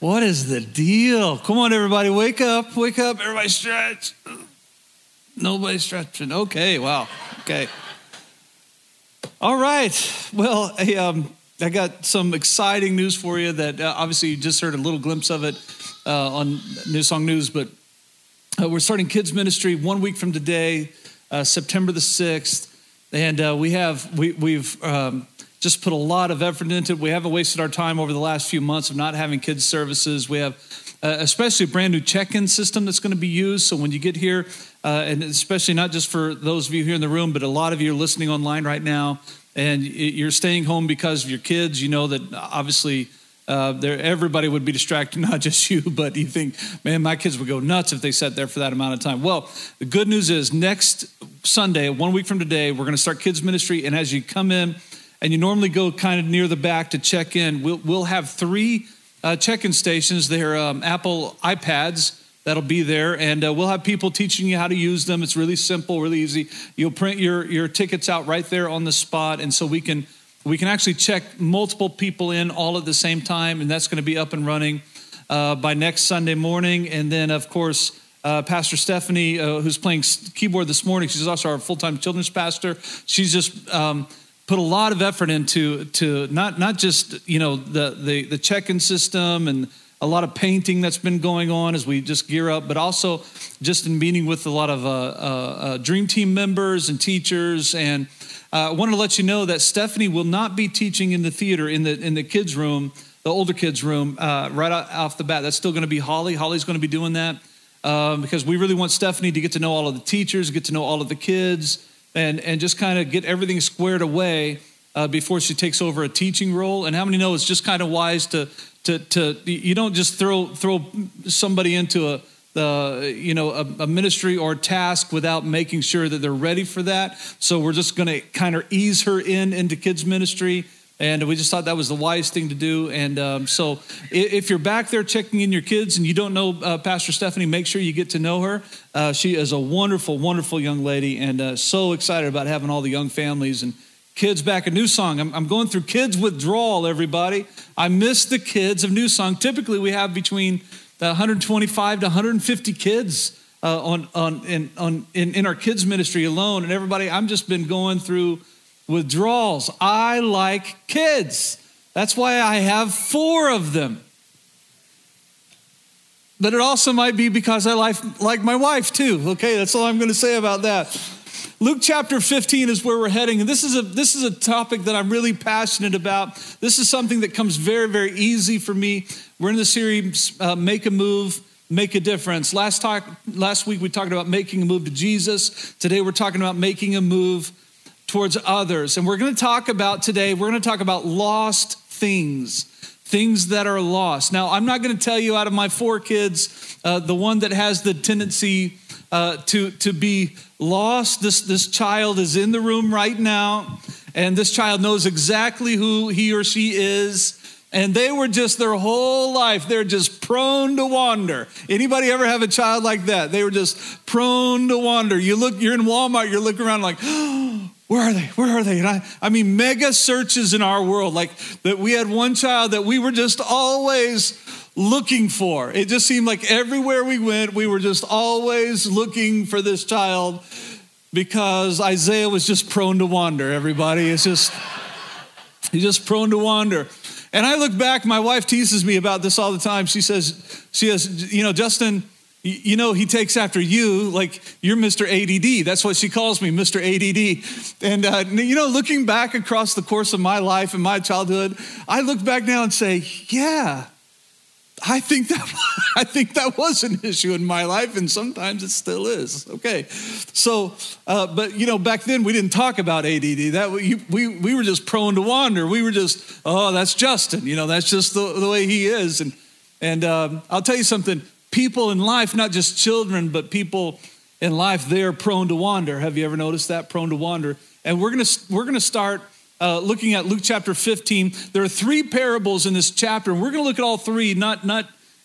What is the deal? Come on, everybody, wake up, wake up. Everybody stretch. Nobody's stretching. Okay, wow, okay. All right. Well, hey, I got some exciting news for you that obviously you just heard a little glimpse of it on New Song News, but we're starting kids ministry 1 week from today, September the 6th, and we've just put a lot of effort into it. We haven't wasted our time over the last few months of not having kids services. We have especially a brand new check-in system that's going to be used. So when you get here, and especially not just for those of you here in the room, but a lot of you are listening online right now, and you're staying home because of your kids. You know that obviously everybody would be distracted, not just you, but you think, man, my kids would go nuts if they sat there for that amount of time. Well, the good news is next Sunday, 1 week from today, we're going to start kids ministry, and as you come in and you normally go kind of near the back to check in, we'll have three check-in stations. They're Apple iPads that'll be there, and we'll have people teaching you how to use them. It's really simple, really easy. You'll print your tickets out right there on the spot, and so we can actually check multiple people in all at the same time, and that's going to be up and running by next Sunday morning. And then, of course, Pastor Stephanie, who's playing keyboard this morning, she's also our full-time children's pastor. She's just put a lot of effort into not just, you know, the check-in system and a lot of painting that's been going on as we just gear up, but also just in meeting with a lot of Dream Team members and teachers. And I wanted to let you know that Stephanie will not be teaching in the theater in the kids' room, the older kids' room, right off the bat. That's still going to be Holly. Holly's going to be doing that because we really want Stephanie to get to know all of the teachers, get to know all of the kids, and just kind of get everything squared away before she takes over a teaching role. And how many know it's just kind of wise to you don't just throw somebody into a ministry or a task without making sure that they're ready for that. So we're just going to kind of ease her into kids ministry, and we just thought that was the wise thing to do. And so if you're back there checking in your kids and you don't know Pastor Stephanie, make sure you get to know her. She is a wonderful, wonderful young lady, and so excited about having all the young families and kids back at New Song. I'm going through kids withdrawal, everybody. I miss the kids of New Song. Typically, we have between 125 to 150 kids in our kids ministry alone. And everybody, I've just been going through withdrawals. I like kids. That's why I have four of them. But it also might be because I like my wife too. Okay, that's all I'm going to say about that. Luke chapter 15 is where we're heading, and this is a topic that I'm really passionate about. This is something that comes very, very easy for me. We're in the series, Make a Move, Make a Difference. Last week we talked about making a move to Jesus. Today we're talking about making a move towards others. And we're going to talk about lost things. Things that are lost. Now, I'm not going to tell you out of my four kids, the one that has the tendency to be lost. This child is in the room right now, and this child knows exactly who he or she is. And they were just their whole life, they're just prone to wander. Anybody ever have a child like that? They were just prone to wander. You're in Walmart, you're looking around like, oh, Where are they? And I mean, mega searches in our world, like that. We had one child that we were just always looking for. It just seemed like everywhere we went, we were just always looking for this child because Isaiah was just prone to wander, everybody. He's just prone to wander. And I look back, my wife teases me about this all the time. She says, you know, Justin, you know, he takes after you, like you're Mr. ADD. That's what she calls me, Mr. ADD. And, you know, looking back across the course of my life and my childhood, I look back now and say, yeah, I think that was an issue in my life, and sometimes it still is. Okay, so, but you know, back then we didn't talk about ADD. We were just prone to wander. We were just, oh, that's Justin. You know, that's just the way he is. And And I'll tell you something, people in life, not just children, but people in life, they are prone to wander. Have you ever noticed that? Prone to wander. And we're gonna start looking at Luke chapter 15. There are three parables in this chapter, and we're gonna look at all three, not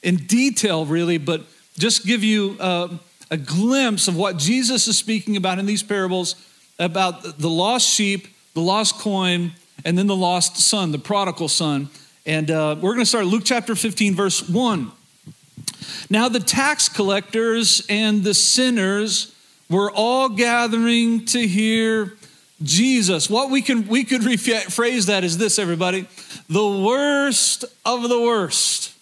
in detail really, but just give you a glimpse of what Jesus is speaking about in these parables, about the lost sheep, the lost coin, and then the lost son, the prodigal son. And we're going to start Luke chapter 15, verse 1. Now the tax collectors and the sinners were all gathering to hear Jesus. What we could rephrase that is this, everybody. The worst of the worst.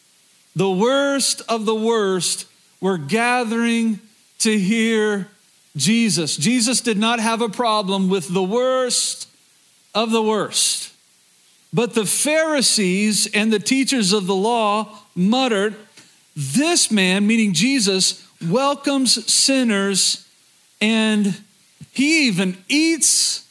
The worst of the worst were gathering to hear Jesus. Jesus did not have a problem with the worst of the worst. But the Pharisees and the teachers of the law muttered, "This man," meaning Jesus, "welcomes sinners and he even eats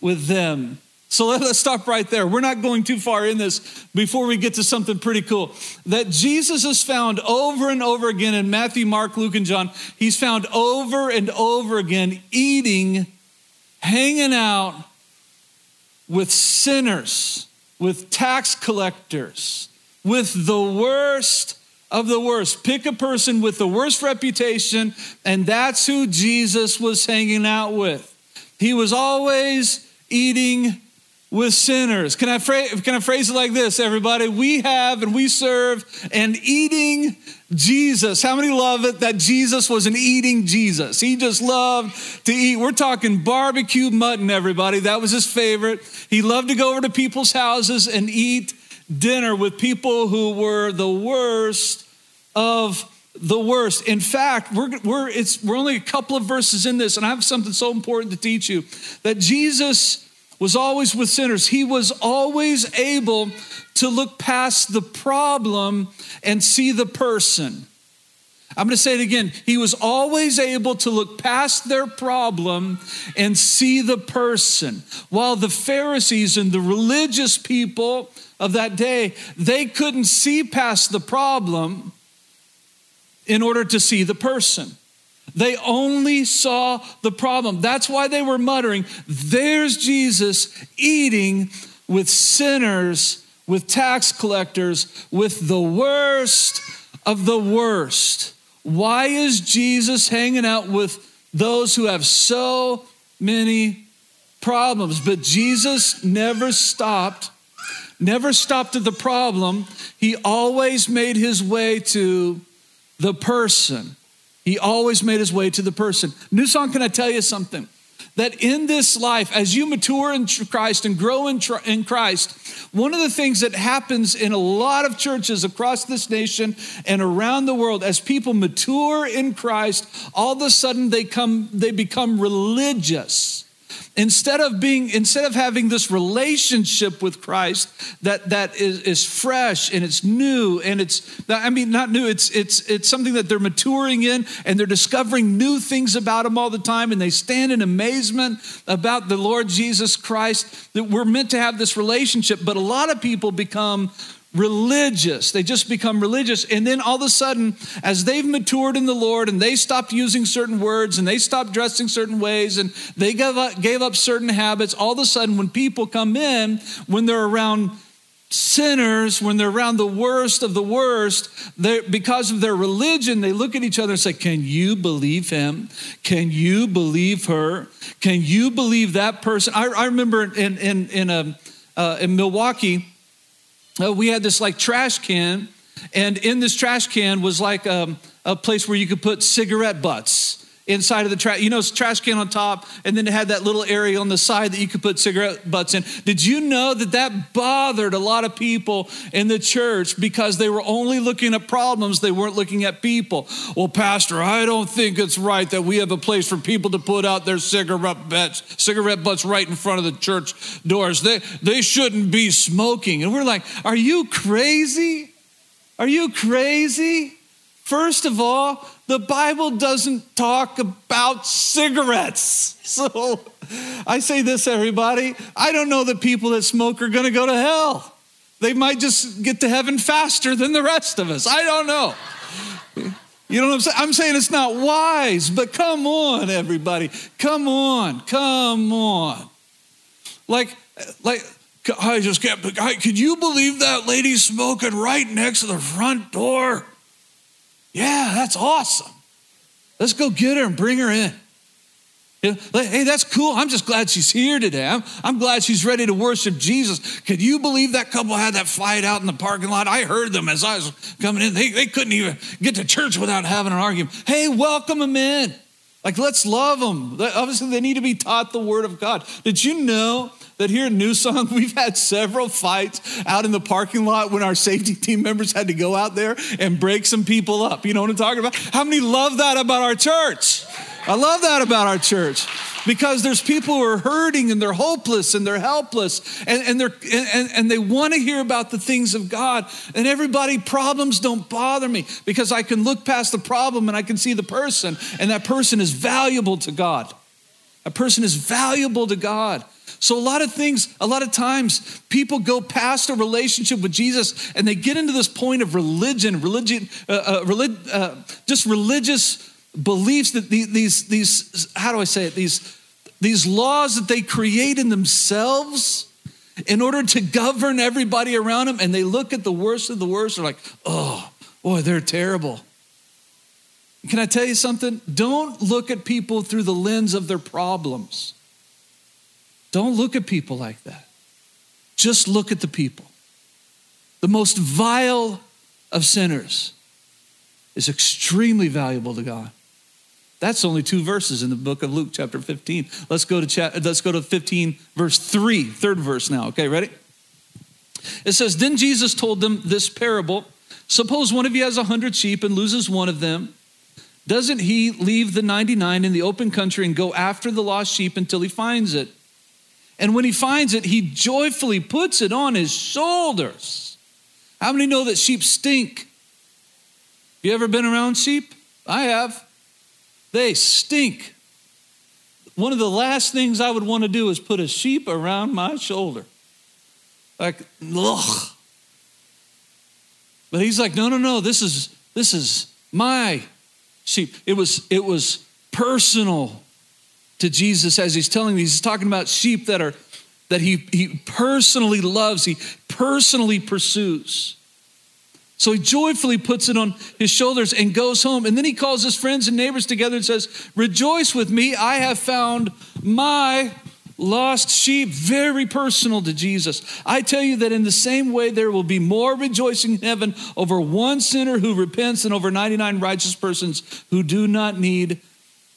with them." So let's stop right there. We're not going too far in this before we get to something pretty cool. That Jesus is found over and over again in Matthew, Mark, Luke, and John. He's found over and over again eating, hanging out with sinners, with tax collectors, with the worst of the worst. Pick a person with the worst reputation, and that's who Jesus was hanging out with. He was always eating with sinners. Can I phrase it like this, everybody? We have and we serve an eating Jesus. How many love it that Jesus was an eating Jesus? He just loved to eat. We're talking barbecue mutton, everybody. That was his favorite. He loved to go over to people's houses and eat dinner with people who were the worst of the worst. In fact, we're only a couple of verses in this, and I have something so important to teach you, that Jesus was always with sinners. He was always able to look past the problem and see the person. I'm going to say it again. He was always able to look past their problem and see the person. While the Pharisees and the religious people of that day, they couldn't see past the problem in order to see the person. They only saw the problem. That's why they were muttering, "There's Jesus eating with sinners, with tax collectors, with the worst of the worst." Why is Jesus hanging out with those who have so many problems? But Jesus never stopped at the problem. He always made his way to the person. He always made his way to the person. New Song, can I tell you something? That in this life, as you mature in Christ and grow in Christ, one of the things that happens in a lot of churches across this nation and around the world, as people mature in Christ, all of a sudden they become religious. Instead of having this relationship with Christ that is fresh and it's new and it's something that they're maturing in, and they're discovering new things about him all the time, and they stand in amazement about the Lord Jesus Christ, that we're meant to have this relationship. But a lot of people become religious. They just become religious. And then all of a sudden, as they've matured in the Lord and they stopped using certain words and they stopped dressing certain ways and they gave up certain habits, all of a sudden when people come in, when they're around sinners, when they're around the worst of the worst, because of their religion, they look at each other and say, "Can you believe him? Can you believe her? Can you believe that person?" I remember in Milwaukee, we had this like trash can, and in this trash can was like a place where you could put cigarette butts inside of the trash. You know, it's a trash can on top, and then it had that little area on the side that you could put cigarette butts in. Did you know that bothered a lot of people in the church because they were only looking at problems, they weren't looking at people? "Well, Pastor, I don't think it's right that we have a place for people to put out their cigarette butts right in front of the church doors. They shouldn't be smoking." And we're like, "Are you crazy? Are you crazy?" First of all, the Bible doesn't talk about cigarettes. So I say this, everybody. I don't know that people that smoke are going to go to hell. They might just get to heaven faster than the rest of us. I don't know. You know what I'm saying? I'm saying it's not wise, but come on, everybody. Come on. Like, I just can't, could you believe that lady smoking right next to the front door? Yeah, that's awesome. Let's go get her and bring her in. You know, like, hey, that's cool. I'm just glad she's here today. I'm glad she's ready to worship Jesus. Could you believe that couple had that fight out in the parking lot? I heard them as I was coming in. They couldn't even get to church without having an argument. Hey, welcome them in. Like, let's love them. Obviously, they need to be taught the word of God. Did you know that here in New Song, we've had several fights out in the parking lot when our safety team members had to go out there and break some people up? You know what I'm talking about? How many love that about our church? I love that about our church, because there's people who are hurting and they're hopeless and they're helpless and they want to hear about the things of God. And everybody, problems don't bother me, because I can look past the problem and I can see the person, and that person is valuable to God. A person is valuable to God. So a lot of times people go past a relationship with Jesus and they get into this point of religion, just religious beliefs that these how do I say it? These laws that they create in themselves in order to govern everybody around them. And they look at the worst of the worst. They're like, oh, boy, they're terrible. Can I tell you something? Don't look at people through the lens of their problems. Don't look at people like that. Just look at the people. The most vile of sinners is extremely valuable to God. That's only 2 verses in the book of Luke, chapter 15. Let's go to 15, verse 3, third verse now. Okay, ready? It says, then Jesus told them this parable. Suppose one of you has 100 sheep and loses one of them. Doesn't he leave the 99 in the open country and go after the lost sheep until he finds it? And when he finds it, he joyfully puts it on his shoulders. How many know that sheep stink? You ever been around sheep? I have. They stink. One of the last things I would want to do is put a sheep around my shoulder. Like, ugh. But he's like, no, this is my sheep. It was personal to Jesus as he's telling these. He's talking about sheep that he personally loves, he personally pursues. So he joyfully puts it on his shoulders and goes home. And then he calls his friends and neighbors together and says, rejoice with me, I have found my lost sheep. Very personal to Jesus. I tell you that in the same way, there will be more rejoicing in heaven over one sinner who repents than over 99 righteous persons who do not need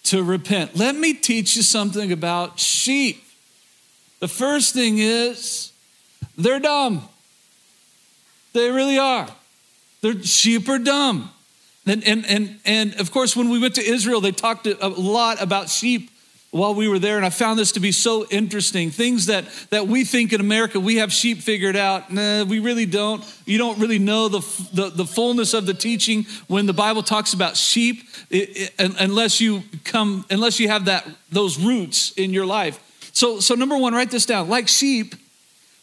to repent. Let me teach you something about sheep. The first thing is, they're dumb. They really are. Their sheep are dumb. And of course, when we went to Israel, they talked a lot about sheep while we were there. And I found this to be so interesting. Things that we think in America, we have sheep figured out. Nah, we really don't. You don't really know the fullness of the teaching when the Bible talks about sheep, unless you have those roots in your life. So number one, write this down. Like sheep,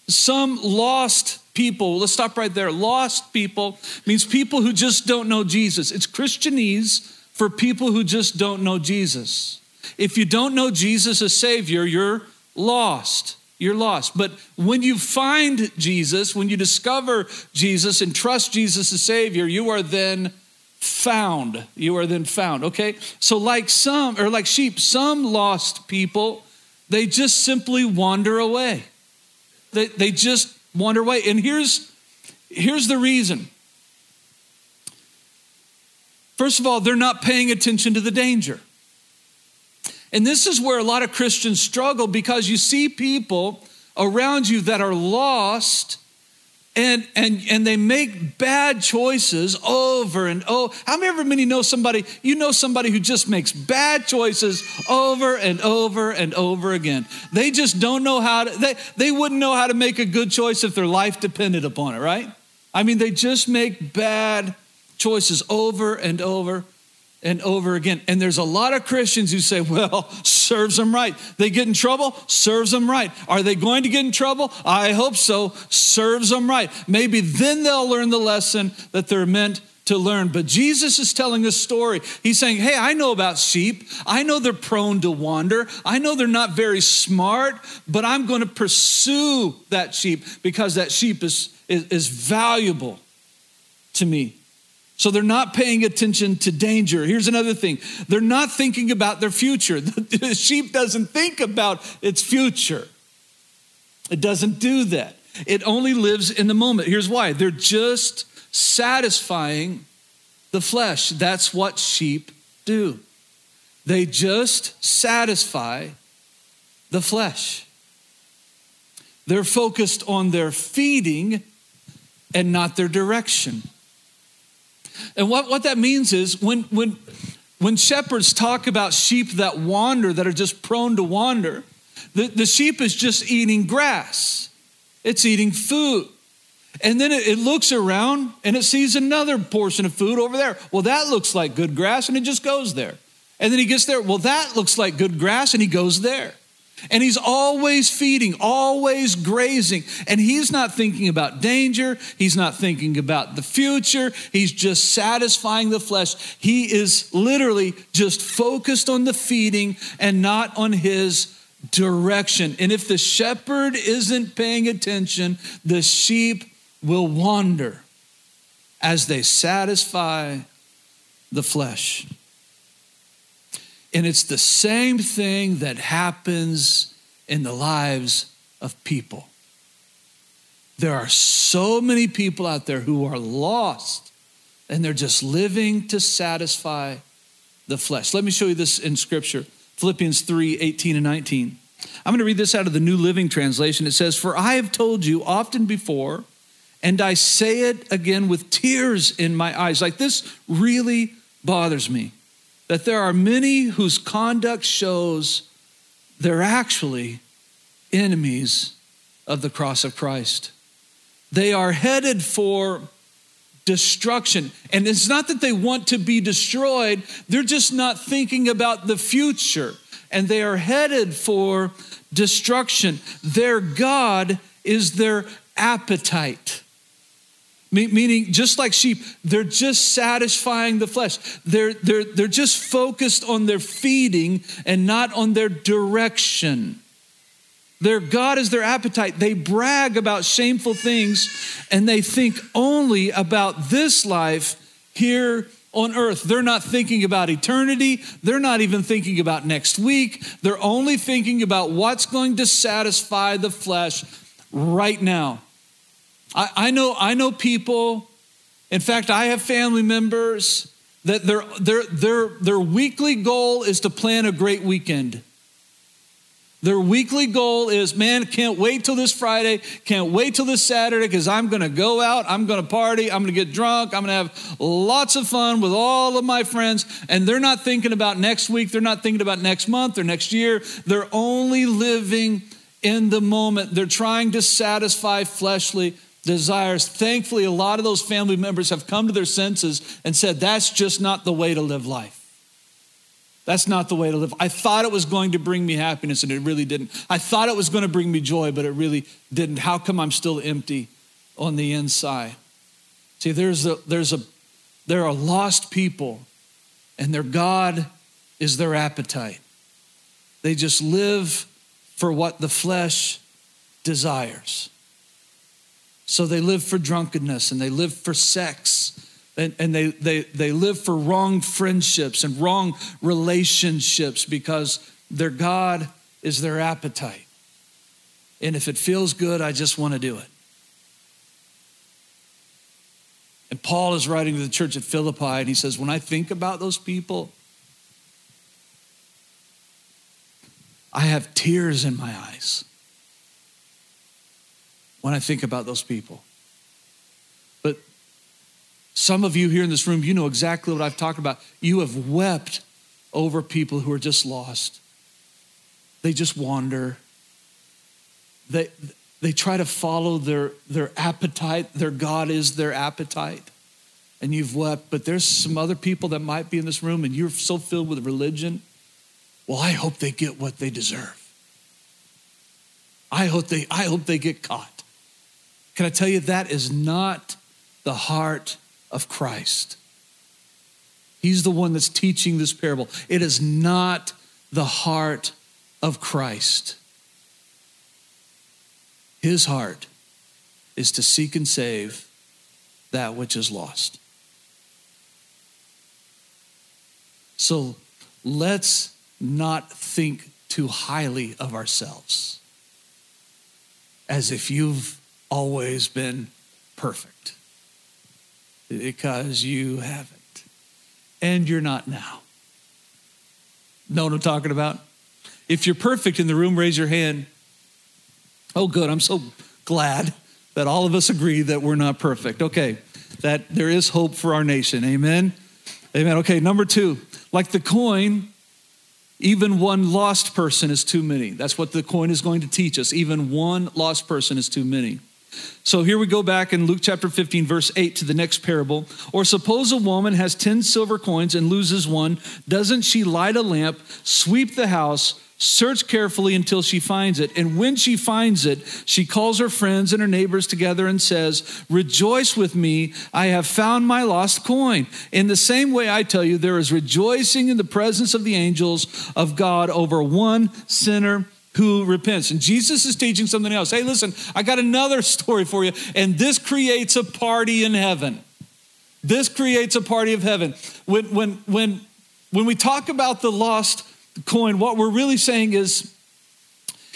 some lost people. Let's stop right there. Lost people means people who just don't know Jesus. It's Christianese for people who just don't know Jesus. If you don't know Jesus as Savior, you're lost. You're lost. But when you find Jesus, when you discover Jesus and trust Jesus as Savior, you are then found. You are then found, okay? So like sheep, some lost people, they just simply wander away. They just wander away. And here's the reason. First of all, they're not paying attention to the danger. And this is where a lot of Christians struggle, because you see people around you that are lost and they make bad choices over and over. However many know somebody who just makes bad choices over and over and over again. They just don't know how to, they wouldn't know how to make a good choice if their life depended upon it, right? I mean, they just make bad choices over and over and over again. And there's a lot of Christians who say, well, serves them right. They get in trouble, serves them right. Are they going to get in trouble? I hope so. Serves them right. Maybe then they'll learn the lesson that they're meant to learn. But Jesus is telling this story. He's saying, hey, I know about sheep. I know they're prone to wander. I know they're not very smart, but I'm going to pursue that sheep because that sheep is valuable to me. So they're not paying attention to danger. Here's another thing. They're not thinking about their future. The sheep doesn't think about its future. It doesn't do that. It only lives in the moment. Here's why. They're just satisfying the flesh. That's what sheep do. They just satisfy the flesh. They're focused on their feeding and not their direction. And what that means is when shepherds talk about sheep that wander, that are just prone to wander, the sheep is just eating grass. It's eating food. And then it looks around and it sees another portion of food over there. Well, that looks like good grass, and it just goes there. And then he gets there. Well, that looks like good grass, and he goes there. And he's always feeding, always grazing. And he's not thinking about danger. He's not thinking about the future. He's just satisfying the flesh. He is literally just focused on the feeding and not on his direction. And if the shepherd isn't paying attention, the sheep will wander as they satisfy the flesh. And it's the same thing that happens in the lives of people. There are so many people out there who are lost, and they're just living to satisfy the flesh. Let me show you this in Scripture. Philippians 3, 18 and 19. I'm going to read this out of the New Living Translation. It says, "For I have told you often before, and I say it again with tears in my eyes." Like, this really bothers me, that there are many whose conduct shows they're actually enemies of the cross of Christ. They are headed for destruction. And it's not that they want to be destroyed. They're just not thinking about the future. And they are headed for destruction. Their God is their appetite. Meaning, just like sheep, they're just satisfying the flesh. They're just focused on their feeding and not on their direction. Their God is their appetite. They brag about shameful things, and they think only about this life here on earth. They're not thinking about eternity. They're not even thinking about next week. They're only thinking about what's going to satisfy the flesh right now. I know people. In fact, I have family members that their weekly goal is to plan a great weekend. Their weekly goal is, man, can't wait till this Friday, can't wait till this Saturday, because I'm going to go out, I'm going to party, I'm going to get drunk, I'm going to have lots of fun with all of my friends. And they're not thinking about next week, they're not thinking about next month or next year. They're only living in the moment. They're trying to satisfy fleshly desires. Thankfully, a lot of those family members have come to their senses and said, that's just not the way to live life. That's not the way to live. I thought it was going to bring me happiness, and it really didn't. I thought it was going to bring me joy, but it really didn't. How come I'm still empty on the inside? See, there are lost people, and their God is their appetite. They just live for what the flesh desires. So they live for drunkenness, and they live for sex, and they live for wrong friendships and wrong relationships, because their God is their appetite. And if it feels good, I just want to do it. And Paul is writing to the church at Philippi, and he says, when I think about those people, I have tears in my eyes. When I think about those people. But some of you here in this room, you know exactly what I've talked about. You have wept over people who are just lost. They just wander. They try to follow their appetite. Their God is their appetite. and you've wept, but there's some other people that might be in this room and you're so filled with religion. Well, I hope they get what they deserve. I hope they get caught. Can I tell you, that is not the heart of Christ. He's the one that's teaching this parable. It is not the heart of Christ. His heart is to seek and save that which is lost. So let's not think too highly of ourselves, as if you've always been perfect, because you haven't, and you're not now. Know what I'm talking about? If you're perfect in the room, raise your hand. Oh, good, I'm so glad that all of us agree that we're not perfect. Okay, that there is hope for our nation, amen? Amen, okay, number two, like the coin, even one lost person is too many. That's what the coin is going to teach us. Even one lost person is too many. So here we go back in Luke chapter 15, verse 8 to the next parable. Or suppose a woman has 10 silver coins and loses one. Doesn't she light a lamp, sweep the house, search carefully until she finds it? And when she finds it, she calls her friends and her neighbors together and says, rejoice with me, I have found my lost coin. In the same way, I tell you, there is rejoicing in the presence of the angels of God over one sinner who repents. And Jesus is teaching something else. Hey, listen, I got another story for you. And this creates a party in heaven. This creates a party of heaven. When we talk about the lost coin, what we're really saying is,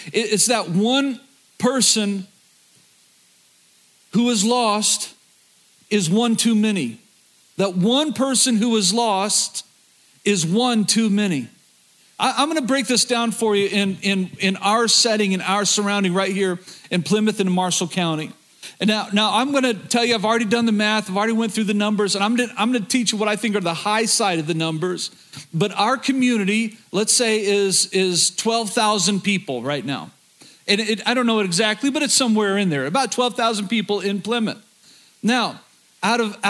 it's that one person who is lost is one too many. That one person who is lost is one too many. I'm going to break this down for you in our setting, in our surrounding right here in Plymouth and in Marshall County. And now I'm going to tell you, I've already done the math, I've already went through the numbers, and I'm going to teach you what I think are the high side of the numbers. But our community, let's say, is 12,000 people right now. And I don't know it exactly, but it's somewhere in there, about 12,000 people in Plymouth. Now, out of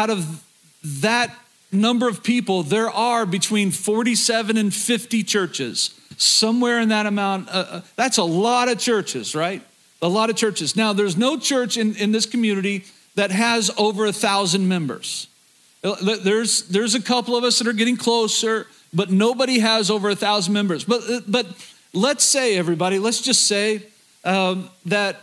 that number of people, there are between 47 and 50 churches, somewhere in that amount. That's a lot of churches, right? A lot of churches. Now, there's no church in this community that has over 1,000 members. There's a couple of us that are getting closer, but nobody has over 1,000 members. But let's say, everybody, let's just say that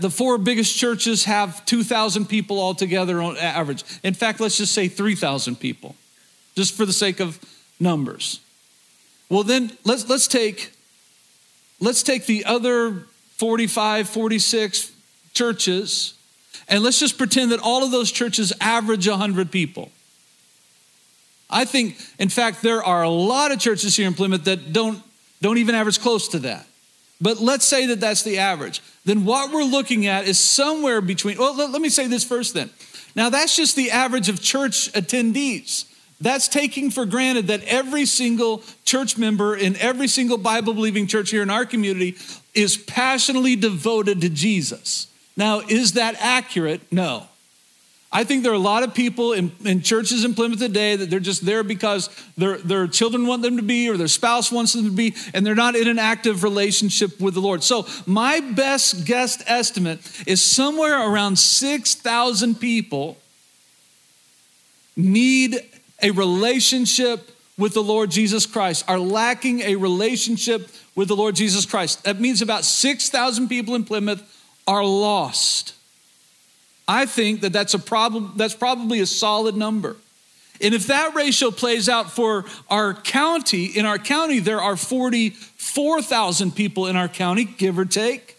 the four biggest churches have 2,000 people altogether on average. In fact, let's just say 3,000 people, just for the sake of numbers. Well, then let's take the other 45, 46 churches, and let's just pretend that all of those churches average 100 people. I think, in fact, there are a lot of churches here in Plymouth that don't even average close to that. But let's say that that's the average. Then what we're looking at is somewhere between, well, let me say this first then. Now, that's just the average of church attendees. That's taking for granted that every single church member in every single Bible-believing church here in our community is passionately devoted to Jesus. Now, is that accurate? No. I think there are a lot of people in churches in Plymouth today that they're just there because their children want them to be, or their spouse wants them to be, and they're not in an active relationship with the Lord. So my best guess estimate is somewhere around 6,000 people need a relationship with the Lord Jesus Christ, are lacking a relationship with the Lord Jesus Christ. That means about 6,000 people in Plymouth are lost. I think that that's a problem. That's probably a solid number. And if that ratio plays out for our county, in our county, there are 44,000 people in our county, give or take.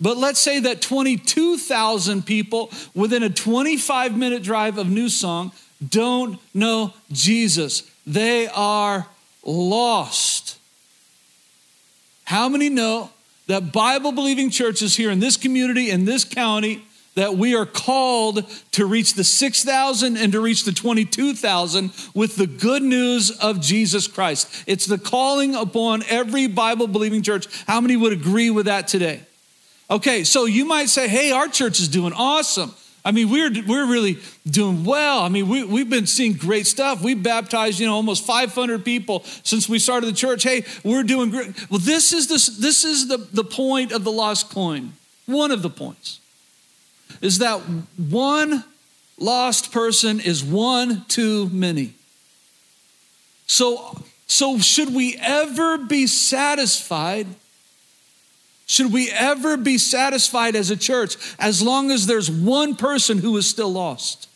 But let's say that 22,000 people within a 25-minute drive of New Song don't know Jesus. They are lost. How many know that Bible-believing churches here in this community, in this county, that we are called to reach the 6,000 and to reach the 22,000 with the good news of Jesus Christ? It's the calling upon every Bible-believing church. How many would agree with that today? Okay, so you might say, hey, our church is doing awesome. I mean, we're really doing well. I mean, we've been seeing great stuff. We've baptized, almost 500 people since we started the church. Hey, we're doing great. Well, this is the point of the lost coin. One of the points is that one lost person is one too many. So should we ever be satisfied? Should we ever be satisfied as a church as long as there's one person who is still lost?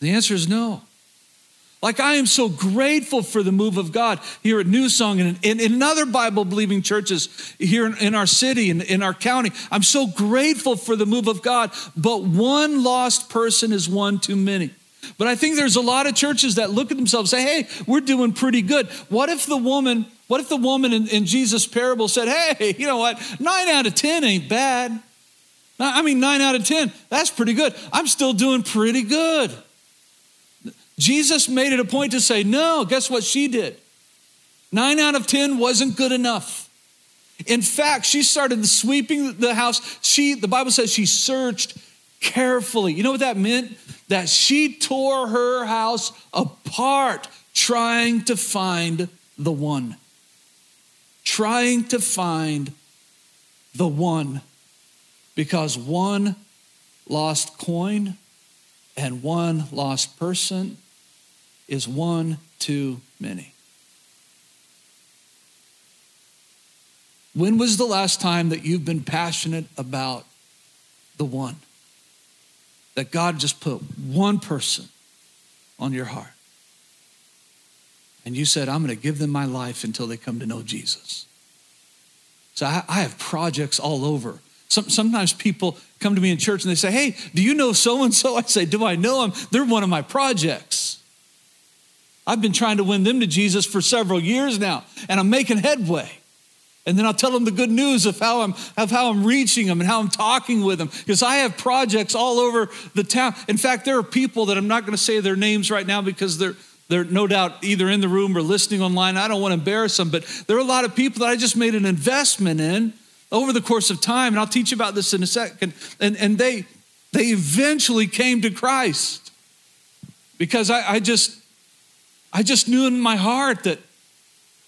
The answer is no. Like, I am so grateful for the move of God here at New Song and in other Bible-believing churches here in our city and in our county. I'm so grateful for the move of God, but one lost person is one too many. But I think there's a lot of churches that look at themselves and say, hey, we're doing pretty good. What if the woman in Jesus' parable said, hey, you know what? 9 out of 10 ain't bad. I mean, 9 out of 10, that's pretty good. I'm still doing pretty good. Jesus made it a point to say, no, guess what she did? 9 out of 10 wasn't good enough. In fact, she started sweeping the house. The Bible says she searched carefully. You know what that meant? That she tore her house apart trying to find the one. Trying to find the one. Because one lost coin and one lost person is one too many. When was the last time that you've been passionate about the one? That God just put one person on your heart. And you said, I'm going to give them my life until they come to know Jesus. So I have projects all over. Sometimes people come to me in church and they say, hey, do you know so-and-so? I say, do I know them? They're one of my projects. I've been trying to win them to Jesus for several years now, and I'm making headway. And then I'll tell them the good news of how I'm reaching them and how I'm talking with them, because I have projects all over the town. In fact, there are people that I'm not going to say their names right now because they're no doubt either in the room or listening online. I don't want to embarrass them, but there are a lot of people that I just made an investment in over the course of time, and I'll teach you about this in a second. And they eventually came to Christ because I just knew in my heart that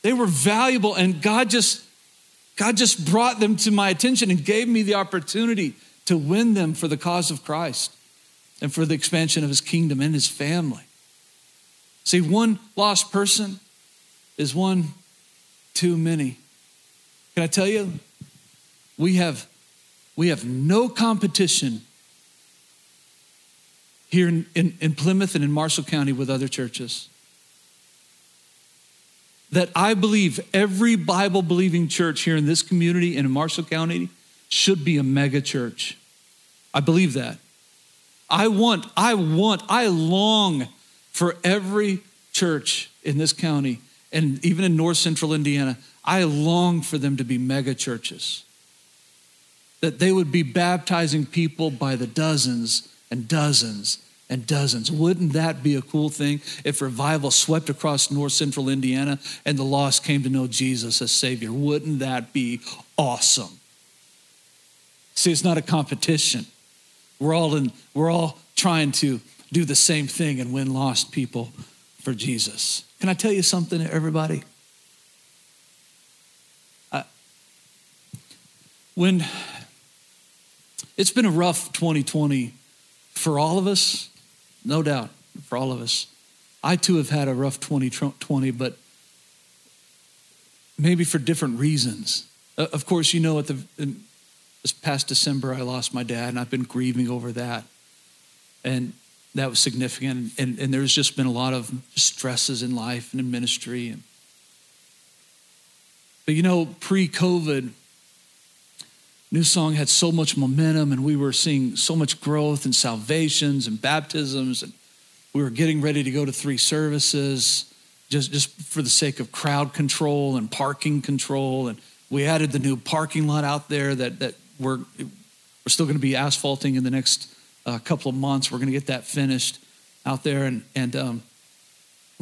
they were valuable, and God just brought them to my attention and gave me the opportunity to win them for the cause of Christ and for the expansion of his kingdom and his family. See, one lost person is one too many. Can I tell you? We have no competition here in Plymouth and in Marshall County with other churches. That I believe every Bible-believing church here in this community and in Marshall County should be a mega church. I believe that. I long for every church in this county and even in north central Indiana. I long for them to be mega churches. That they would be baptizing people by the dozens and dozens and dozens. Wouldn't that be a cool thing if revival swept across north central Indiana and the lost came to know Jesus as Savior? Wouldn't that be awesome? See, it's not a competition. We're all trying to do the same thing and win lost people for Jesus. Can I tell you something, everybody? When it's been a rough 2020 for all of us, no doubt, for all of us. I too have had a rough 2020, but maybe for different reasons. Of course, this past December, I lost my dad, and I've been grieving over that. And that was significant. And there's just been a lot of stresses in life and in ministry. But pre-COVID, New Song had so much momentum, and we were seeing so much growth and salvations and baptisms, and we were getting ready to go to 3 services just for the sake of crowd control and parking control. And we added the new parking lot out there that we're still going to be asphalting in the next couple of months. We're going to get that finished out there. And we're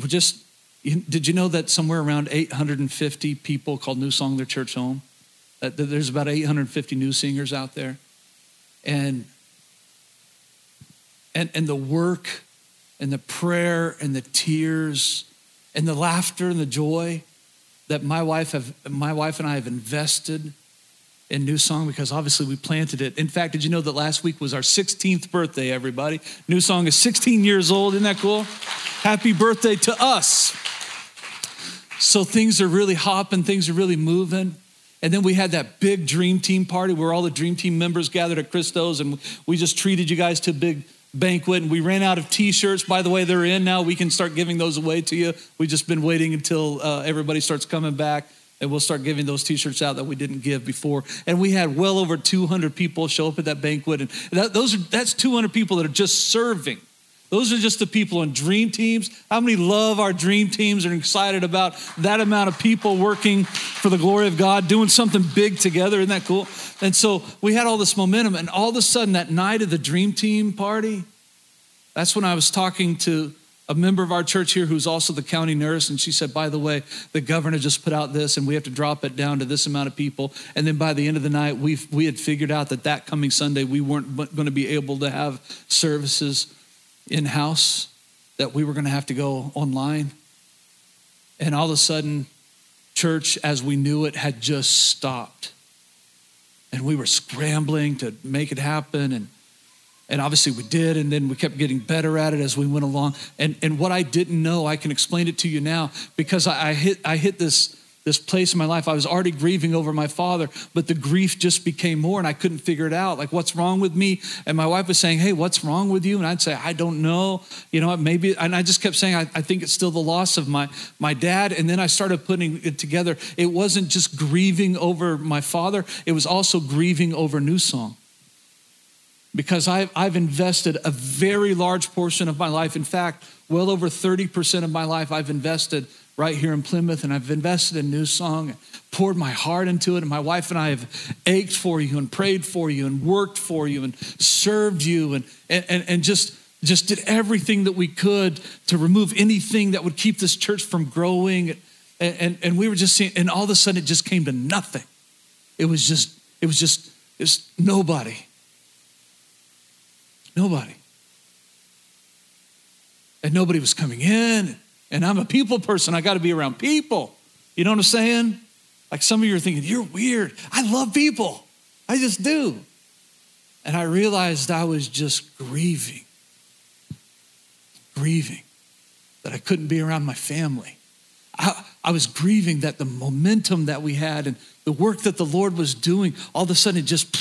just, did you know that somewhere around 850 people called New Song their church home? There's about 850 new singers out there. And and the work and the prayer and the tears and the laughter and the joy that my wife and I have invested in New Song, because obviously we planted it. In fact, did you know that last week was our 16th birthday, everybody? New Song is 16 years old. Isn't that cool? Happy birthday to us. So things are really hopping. Things are really moving. And then we had that big Dream Team party where all the Dream Team members gathered at Christos, and we just treated you guys to a big banquet, and we ran out of t-shirts. By the way, they're in now. We can start giving those away to you. We've just been waiting until everybody starts coming back, and we'll start giving those t-shirts out that we didn't give before. And we had well over 200 people show up at that banquet, and that's 200 people that are just serving. Those are just the people on dream teams. How many love our dream teams and are excited about that amount of people working for the glory of God, doing something big together? Isn't that cool? And so we had all this momentum, and all of a sudden that night of the dream team party, that's when I was talking to a member of our church here who's also the county nurse, and she said, by the way, the governor just put out this, and we have to drop it down to this amount of people. And then by the end of the night, we had figured out that coming Sunday, we weren't going to be able to have services in-house, that we were going to have to go online. And all of a sudden, church as we knew it had just stopped. And we were scrambling to make it happen. And obviously we did. And then we kept getting better at it as we went along. And what I didn't know, I can explain it to you now, because I hit this place in my life. I was already grieving over my father, but the grief just became more, and I couldn't figure it out. Like, what's wrong with me? And my wife was saying, hey, what's wrong with you? And I'd say, I don't know. You know, maybe, and I just kept saying, I think it's still the loss of my dad. And then I started putting it together. It wasn't just grieving over my father. It was also grieving over New Song, because I've invested a very large portion of my life. In fact, well over 30% of my life I've invested right here in Plymouth, and I've invested in New Song, poured my heart into it, and my wife and I have ached for you and prayed for you and worked for you and served you and just did everything that we could to remove anything that would keep this church from growing. And we were just seeing, and all of a sudden it just came to nothing. It was nobody. Nobody. And nobody was coming in. And I'm a people person. I got to be around people. You know what I'm saying? Like, some of you are thinking, you're weird. I love people. I just do. And I realized I was just grieving that I couldn't be around my family. I was grieving that the momentum that we had and the work that the Lord was doing, all of a sudden it just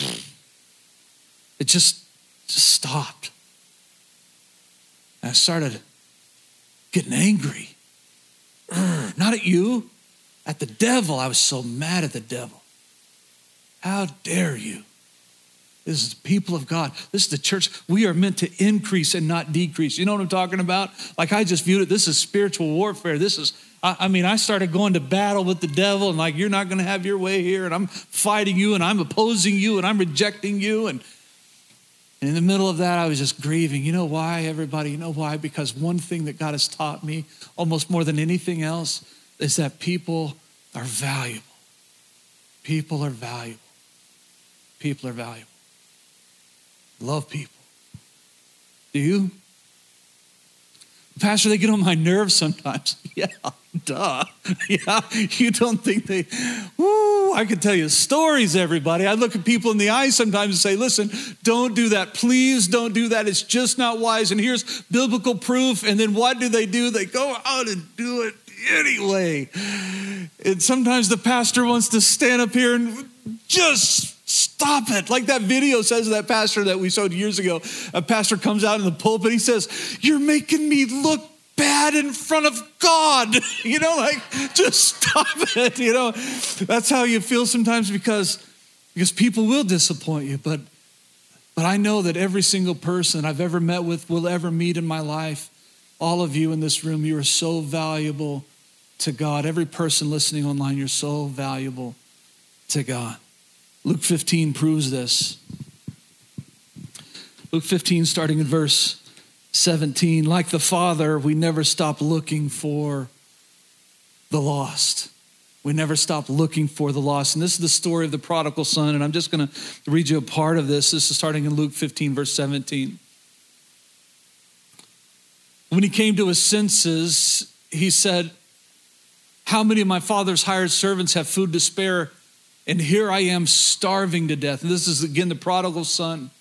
stopped. And I started getting angry. Not at you, at the devil. I was so mad at the devil. How dare you? This is the people of God. This is the church. We are meant to increase and not decrease. You know what I'm talking about? Like, I just viewed it. This is spiritual warfare. This is, I started going to battle with the devil, and like, you're not going to have your way here, and I'm fighting you, and I'm opposing you, and I'm rejecting you. And in the middle of that, I was just grieving. You know why, everybody? You know why? Because one thing that God has taught me almost more than anything else is that people are valuable. People are valuable. People are valuable. Love people. Do you? Pastor, they get on my nerves sometimes. Yeah, duh. Yeah, you don't think they, I could tell you stories, everybody. I look at people in the eye sometimes and say, listen, don't do that. Please don't do that. It's just not wise. And here's biblical proof. And then what do? They go out and do it anyway. And sometimes the pastor wants to stand up here and just stop it. Like that video says, that pastor that we showed years ago, a pastor comes out in the pulpit. He says, you're making me look bad in front of God. You know, like, just stop it. You know, that's how you feel sometimes, because people will disappoint you. But I know that every single person I've ever met with, will ever meet in my life, all of you in this room, you are so valuable to God. Every person listening online, you're so valuable to God. Luke 15 proves this. Luke 15, starting in verse 17, like the Father, we never stop looking for the lost. We never stop looking for the lost. And this is the story of the prodigal son, and I'm just going to read you a part of this. This is starting in Luke 15, verse 17. When he came to his senses, he said, how many of my father's hired servants have food to spare? And here I am starving to death. And this is, again, the prodigal son.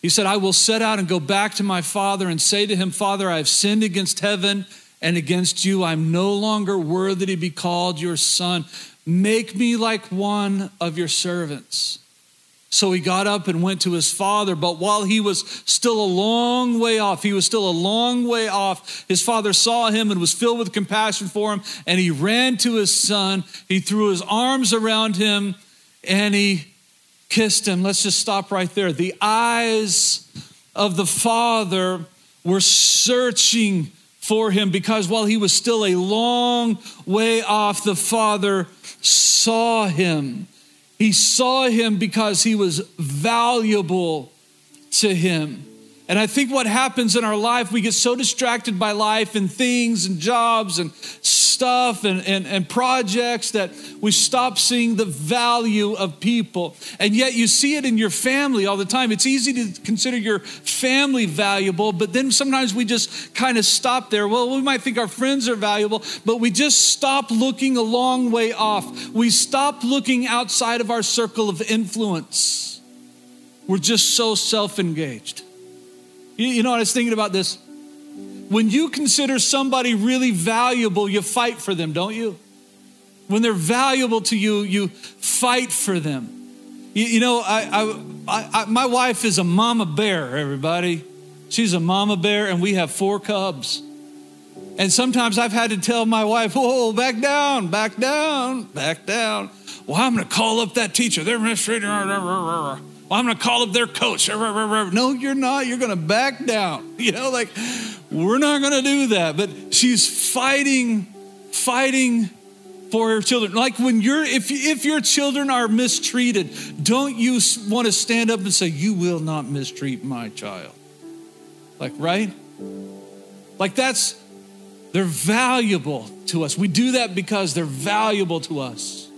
He said, I will set out and go back to my father and say to him, Father, I have sinned against heaven and against you. I'm no longer worthy to be called your son. Make me like one of your servants. So he got up and went to his father. But while he was still a long way off, his father saw him and was filled with compassion for him. And he ran to his son. He threw his arms around him and he kissed him. Let's just stop right there. The eyes of the father were searching for him because while he was still a long way off, the father saw him. He saw him because he was valuable to him. And I think what happens in our life, we get so distracted by life and things and jobs and stuff and projects that we stop seeing the value of people. And yet you see it in your family all the time. It's easy to consider your family valuable, but then sometimes we just kind of stop there. Well, we might think our friends are valuable, but we just stop looking a long way off. We stop looking outside of our circle of influence. We're just so self-engaged. You know, I was thinking about this. When you consider somebody really valuable, you fight for them, don't you? When they're valuable to you, you fight for them. You know, my wife is a mama bear, everybody. She's a mama bear, and we have 4 cubs. And sometimes I've had to tell my wife, oh, back down. Well, I'm going to call up that teacher. They're administrator. Well, I'm going to call up their coach. No, you're not. You're going to back down. You know, like, we're not going to do that. But she's fighting for her children. Like when if your children are mistreated, don't you want to stand up and say, you will not mistreat my child? Like, right? Like they're valuable to us. We do that because they're valuable to us,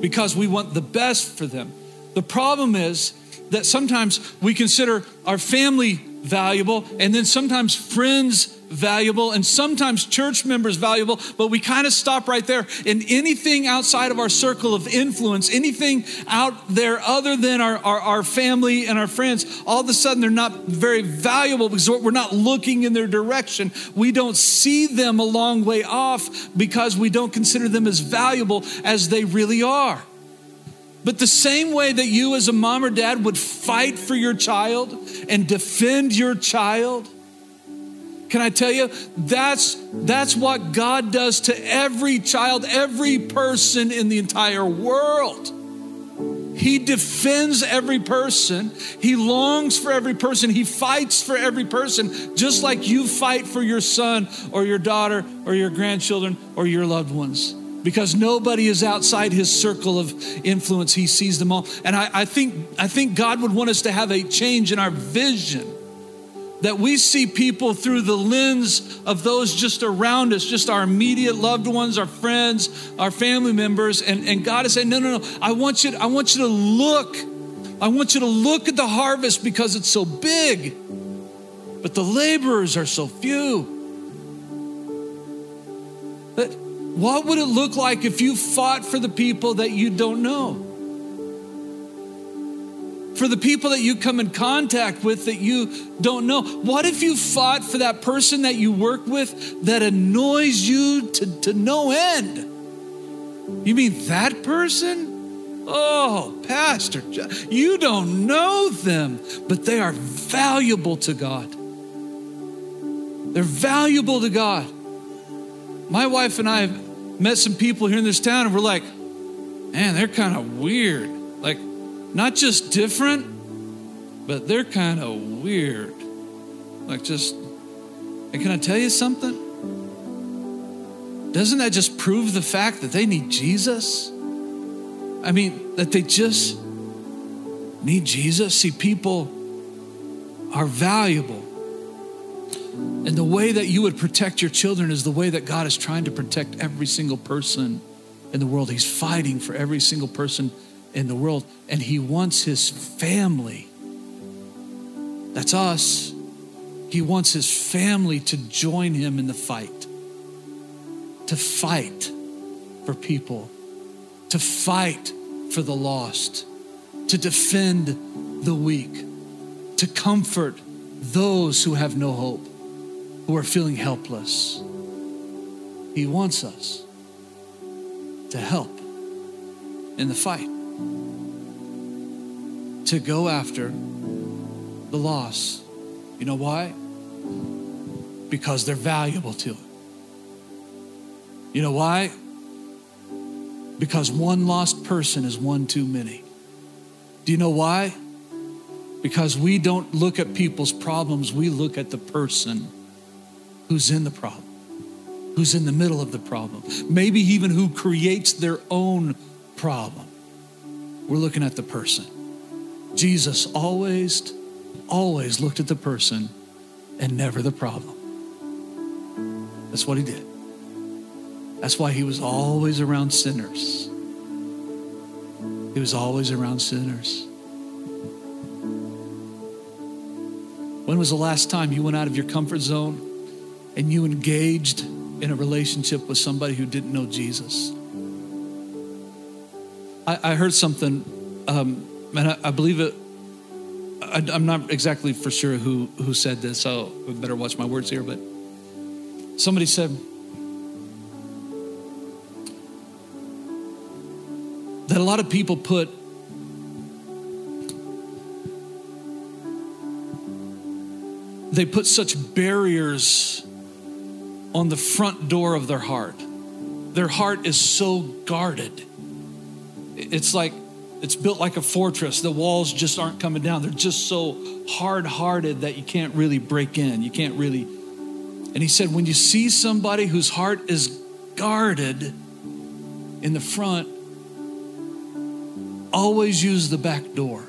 because we want the best for them. The problem is that sometimes we consider our family valuable, and then sometimes friends valuable, and sometimes church members valuable, but we kind of stop right there. And anything outside of our circle of influence, anything out there other than our family and our friends, all of a sudden they're not very valuable because we're not looking in their direction. We don't see them a long way off because we don't consider them as valuable as they really are. But the same way that you as a mom or dad would fight for your child and defend your child, can I tell you, that's what God does to every child, every person in the entire world. He defends every person. He longs for every person. He fights for every person, just like you fight for your son or your daughter or your grandchildren or your loved ones. Because nobody is outside his circle of influence. He sees them all. And I think God would want us to have a change in our vision, that we see people through the lens of those just around us, just our immediate loved ones, our friends, our family members. And God is saying, no. I want you to look at the harvest because it's so big, but the laborers are so few. What would it look like if you fought for the people that you don't know? For the people that you come in contact with that you don't know? What if you fought for that person that you work with that annoys you to no end? You mean that person? Oh, Pastor, you don't know them, but they are valuable to God. They're valuable to God. My wife and I have met some people here in this town, and we're like, man, they're kind of weird. Like, not just different, but they're kind of weird. Like, just, and can I tell you something? Doesn't that just prove the fact that they need Jesus? I mean, that they just need Jesus? See, people are valuable. And the way that you would protect your children is the way that God is trying to protect every single person in the world. He's fighting for every single person in the world, and he wants his family. That's us. He wants his family to join him in the fight, to fight for people, to fight for the lost, to defend the weak, to comfort those who have no hope, who are feeling helpless. He wants us to help in the fight, to go after the lost. You know why? Because they're valuable to him. You know why? Because one lost person is one too many. Do you know why? Because we don't look at people's problems, we look at the person who's in the problem, who's in the middle of the problem, maybe even who creates their own problem. We're looking at the person. Jesus always looked at the person and never the problem. That's what he did. That's why he was always around sinners. He was always around sinners. When was the last time you went out of your comfort zone and you engaged in a relationship with somebody who didn't know Jesus? I heard something, and I believe it. I'm not exactly for sure who said this, so I better watch my words here, but somebody said that a lot of people put such barriers on the front door of their heart. Their heart is so guarded. It's like it's built like a fortress. The walls just aren't coming down. They're just so hard-hearted that you can't really break in. You can't really. And he said, when you see somebody whose heart is guarded in the front, always use the back door.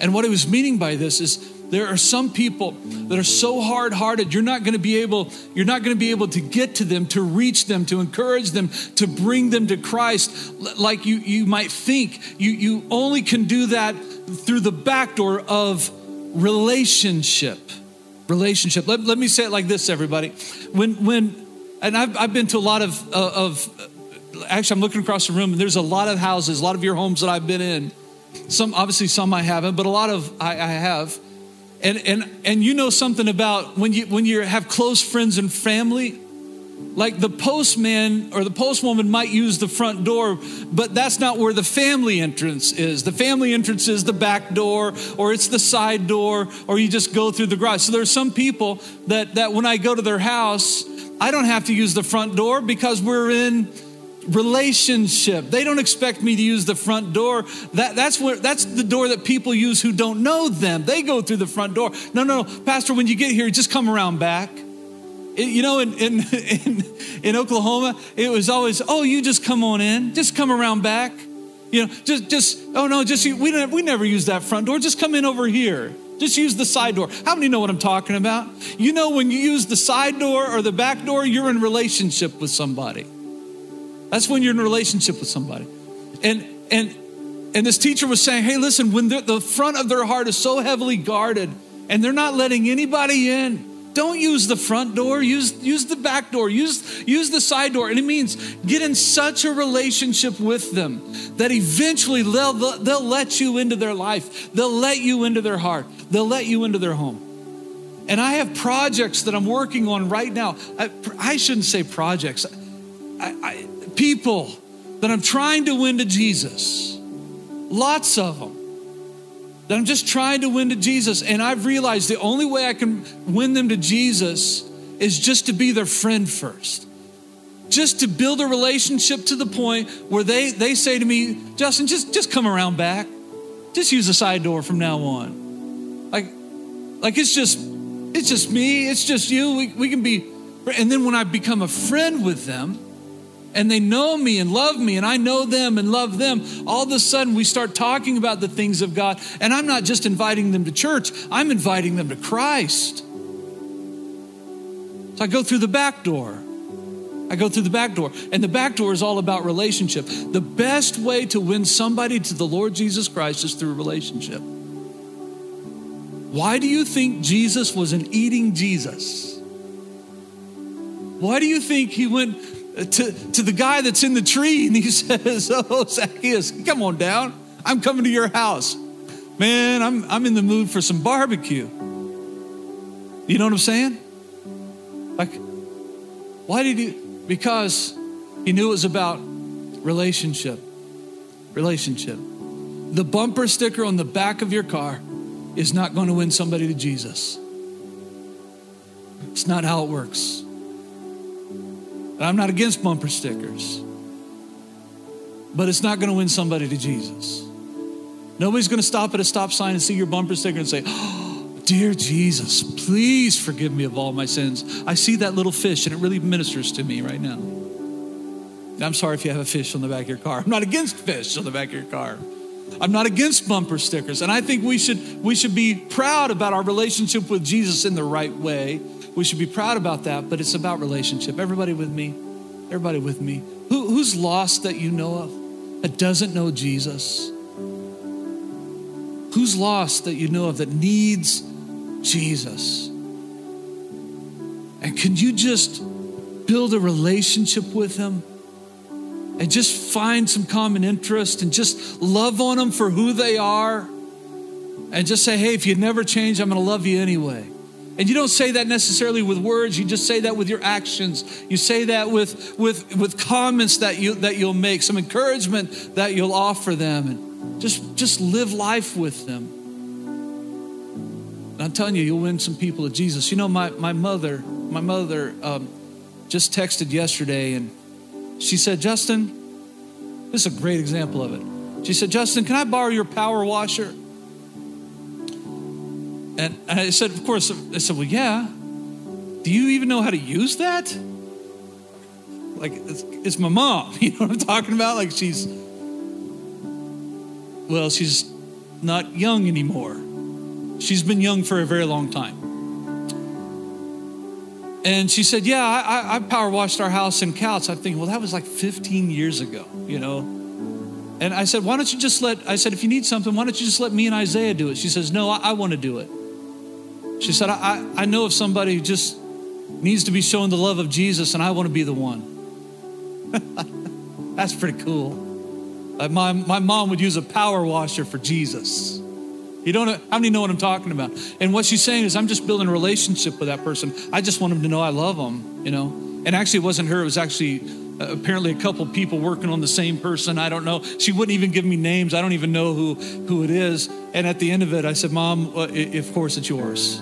And what he was meaning by this is there are some people that are so hard-hearted, you're not going to be able to get to them, to reach them, to encourage them, to bring them to Christ like you might think. You only can do that through the back door of relationship. Relationship. Let me say it like this, everybody. And I've been to a lot of actually I'm looking across the room and there's a lot of houses, a lot of your homes that I've been in. Some I haven't, but a lot of I have. And you know something about when you have close friends and family, like the postman or the postwoman might use the front door, but that's not where the family entrance is. The family entrance is the back door, or it's the side door, or you just go through the garage. So there's some people that when I go to their house, I don't have to use the front door because we're in relationship. They don't expect me to use the front door. That's the door that people use who don't know them. They go through the front door. No, Pastor, when you get here, just come around back. In Oklahoma, it was always, oh, you just come on in, just come around back. We never use that front door. Just come in over here. Just use the side door. How many know what I'm talking about? You know, when you use the side door or the back door, you're in relationship with somebody. That's when you're in a relationship with somebody. And this teacher was saying, hey, listen, when the front of their heart is so heavily guarded and they're not letting anybody in, don't use the front door, use the back door, use the side door. And it means get in such a relationship with them that eventually they'll let you into their life. They'll let you into their heart. They'll let you into their home. And I have projects that I'm working on right now. I shouldn't say projects. People that I'm trying to win to Jesus, lots of them, that I'm just trying to win to Jesus. And I've realized the only way I can win them to Jesus is just to be their friend first, just to build a relationship to the point where they say to me, Justin, just come around back. Just use the side door from now on. Like it's just me. It's just you. We can be. And then when I become a friend with them, and they know me and love me, and I know them and love them, all of a sudden we start talking about the things of God. And I'm not just inviting them to church, I'm inviting them to Christ. So I go through the back door. And the back door is all about relationship. The best way to win somebody to the Lord Jesus Christ is through relationship. Why do you think Jesus was an eating Jesus? Why do you think he went to the guy that's in the tree and he says, "Oh, Zacchaeus, come on down. I'm coming to your house. Man, I'm in the mood for some barbecue." You know what I'm saying? Like, why did he? Because he knew it was about relationship. Relationship. The bumper sticker on the back of your car is not going to win somebody to Jesus. It's not how it works. And I'm not against bumper stickers, but it's not going to win somebody to Jesus. Nobody's going to stop at a stop sign and see your bumper sticker and say, "Oh, dear Jesus, please forgive me of all my sins. I see that little fish and it really ministers to me right now." And I'm sorry if you have a fish on the back of your car. I'm not against fish on the back of your car. I'm not against bumper stickers. And I think we should be proud about our relationship with Jesus in the right way. We should be proud about that, but it's about relationship. Everybody with me? Everybody with me? Who's lost that you know of that doesn't know Jesus? Who's lost that you know of that needs Jesus? And can you just build a relationship with him? And just find some common interest and just love on them for who they are. And just say, "Hey, if you never change, I'm going to love you anyway." And you don't say that necessarily with words. You just say that with your actions. You say that with comments that you'll make, some encouragement that you'll offer them. And just live life with them. And I'm telling you, you'll win some people to Jesus. You know, my mother just texted yesterday and she said, "Justin," this is a great example of it. She said, "Justin, can I borrow your power washer?" And I said, "Of course." I said, "Well, yeah. Do you even know how to use that?" Like, it's my mom. You know what I'm talking about? Like, she's not young anymore. She's been young for a very long time. And she said, "Yeah, I power washed our house and couch." I'm thinking, well, that was like 15 years ago, you know. And I said, "I said, if you need something, why don't you just let me and Isaiah do it?" She says, "No, I want to do it." She said, I know of somebody who just needs to be shown the love of Jesus, and I want to be the one." That's pretty cool. Like my mom would use a power washer for Jesus. You don't know, I don't even know what I'm talking about. And what she's saying is, I'm just building a relationship with that person. I just want them to know I love them, you know. And actually, it wasn't her. It was actually apparently a couple people working on the same person. I don't know. She wouldn't even give me names. I don't even know who it is. And at the end of it, I said, "Mom, of course it's yours.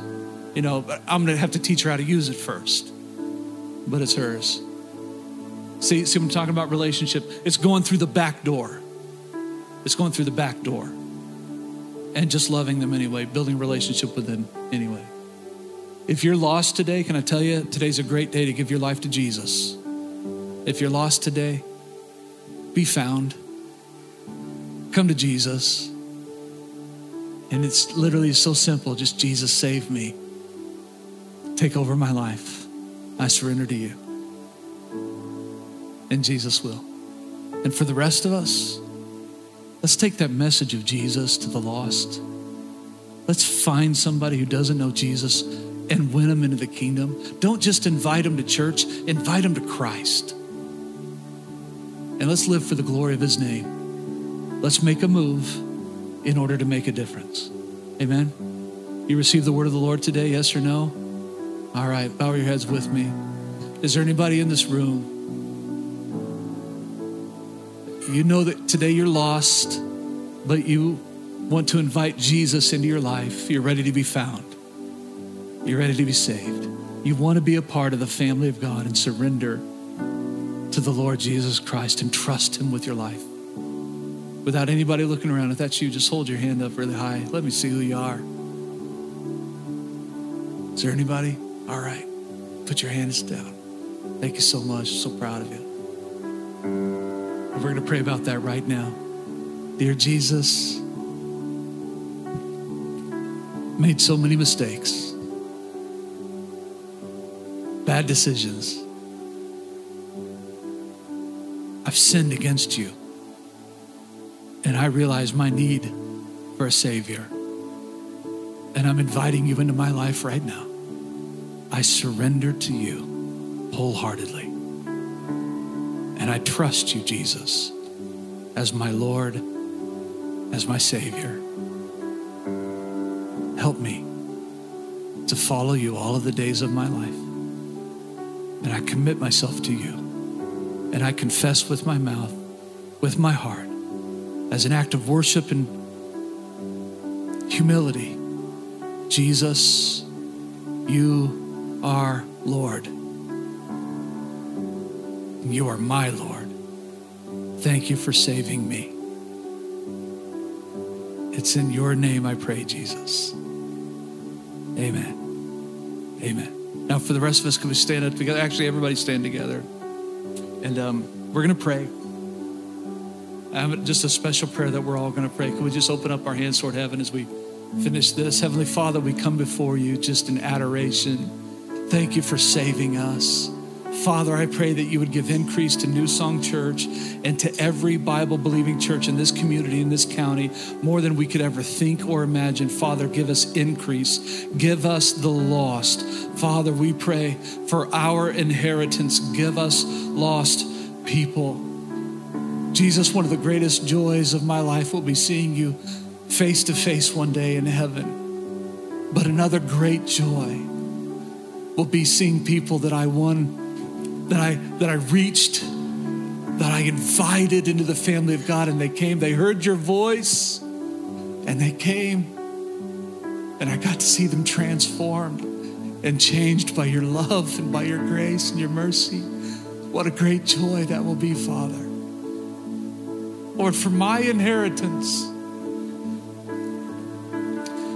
You know, but I'm going to have to teach her how to use it first. But it's hers." See what I'm talking about? Relationship. It's going through the back door. It's going through the back door. And just loving them anyway, building a relationship with them anyway. If you're lost today, can I tell you, today's a great day to give your life to Jesus. If you're lost today, be found. Come to Jesus. And it's literally so simple. Just, "Jesus, save me. Take over my life. I surrender to you." And Jesus will. And for the rest of us, let's take that message of Jesus to the lost. Let's find somebody who doesn't know Jesus and win them into the kingdom. Don't just invite them to church, invite them to Christ. And let's live for the glory of his name. Let's make a move in order to make a difference. Amen? You received the word of the Lord today, yes or no? All right, bow your heads with me. Is there anybody in this room? You know that today you're lost, but you want to invite Jesus into your life. You're ready to be found. You're ready to be saved. You want to be a part of the family of God and surrender to the Lord Jesus Christ and trust him with your life. Without anybody looking around, if that's you, just hold your hand up really high. Let me see who you are. Is there anybody? All right. Put your hands down. Thank you so much. So proud of you. We're going to pray about that right now. Dear Jesus, made so many mistakes, bad decisions. I've sinned against you, and I realize my need for a Savior. And And I'm inviting you into my life right now. I surrender to you wholeheartedly. And I trust you, Jesus, as my Lord, as my Savior. Help me to follow you all of the days of my life. And I commit myself to you. And I confess with my mouth, with my heart, as an act of worship and humility, Jesus, you are Lord. And you are my Lord. Thank you for saving me. It's in your name I pray, Jesus. Amen. Amen. Now for the rest of us, can we stand up together? Actually, everybody stand together. And we're going to pray. I have just a special prayer that we're all going to pray. Can we just open up our hands toward heaven as we finish this? Heavenly Father, we come before you just in adoration. Thank you for saving us. Father, I pray that you would give increase to New Song Church and to every Bible-believing church in this community, in this county, more than we could ever think or imagine. Father, give us increase. Give us the lost. Father, we pray for our inheritance. Give us lost people. Jesus, one of the greatest joys of my life will be seeing you face to face one day in heaven. But another great joy will be seeing people that I won, that I reached, that I invited into the family of God, and they came. They heard your voice, and they came, and I got to see them transformed and changed by your love and by your grace and your mercy. What a great joy that will be, Father. Lord, for my inheritance,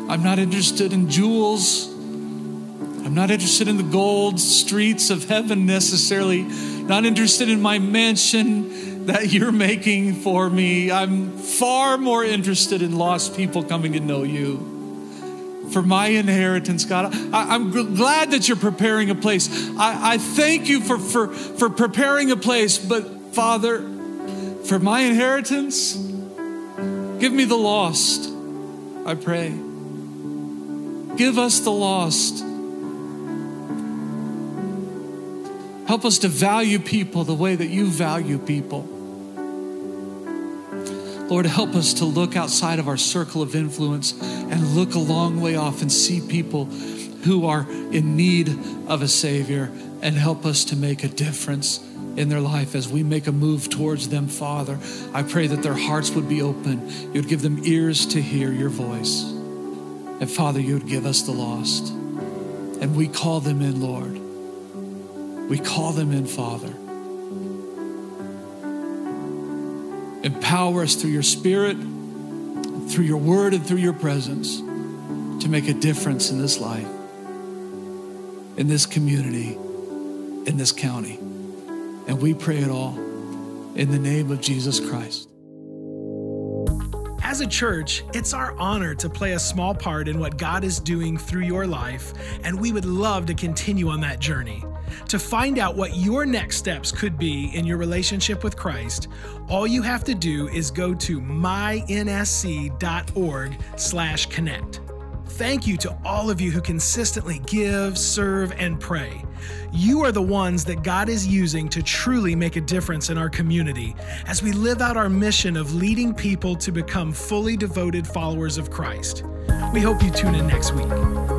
I'm not interested in jewels. I'm not interested in the gold streets of heaven necessarily. Not interested in my mansion that you're making for me. I'm far more interested in lost people coming to know you. For my inheritance, God, I'm glad that you're preparing a place. I thank you for preparing a place. But Father, for my inheritance, give me the lost, I pray. Give us the lost. Help us to value people the way that you value people. Lord, help us to look outside of our circle of influence and look a long way off and see people who are in need of a Savior, and help us to make a difference in their life as we make a move towards them, Father. I pray that their hearts would be open. You'd give them ears to hear your voice. And Father, you'd give us the lost. And we call them in, Lord. We call them in, Father. Empower us through your Spirit, through your word, and through your presence to make a difference in this life, in this community, in this county. And we pray it all in the name of Jesus Christ. As a church, it's our honor to play a small part in what God is doing through your life, and we would love to continue on that journey. To find out what your next steps could be in your relationship with Christ, all you have to do is go to mynsc.org/connect. Thank you to all of you who consistently give, serve, and pray. You are the ones that God is using to truly make a difference in our community as we live out our mission of leading people to become fully devoted followers of Christ. We hope you tune in next week.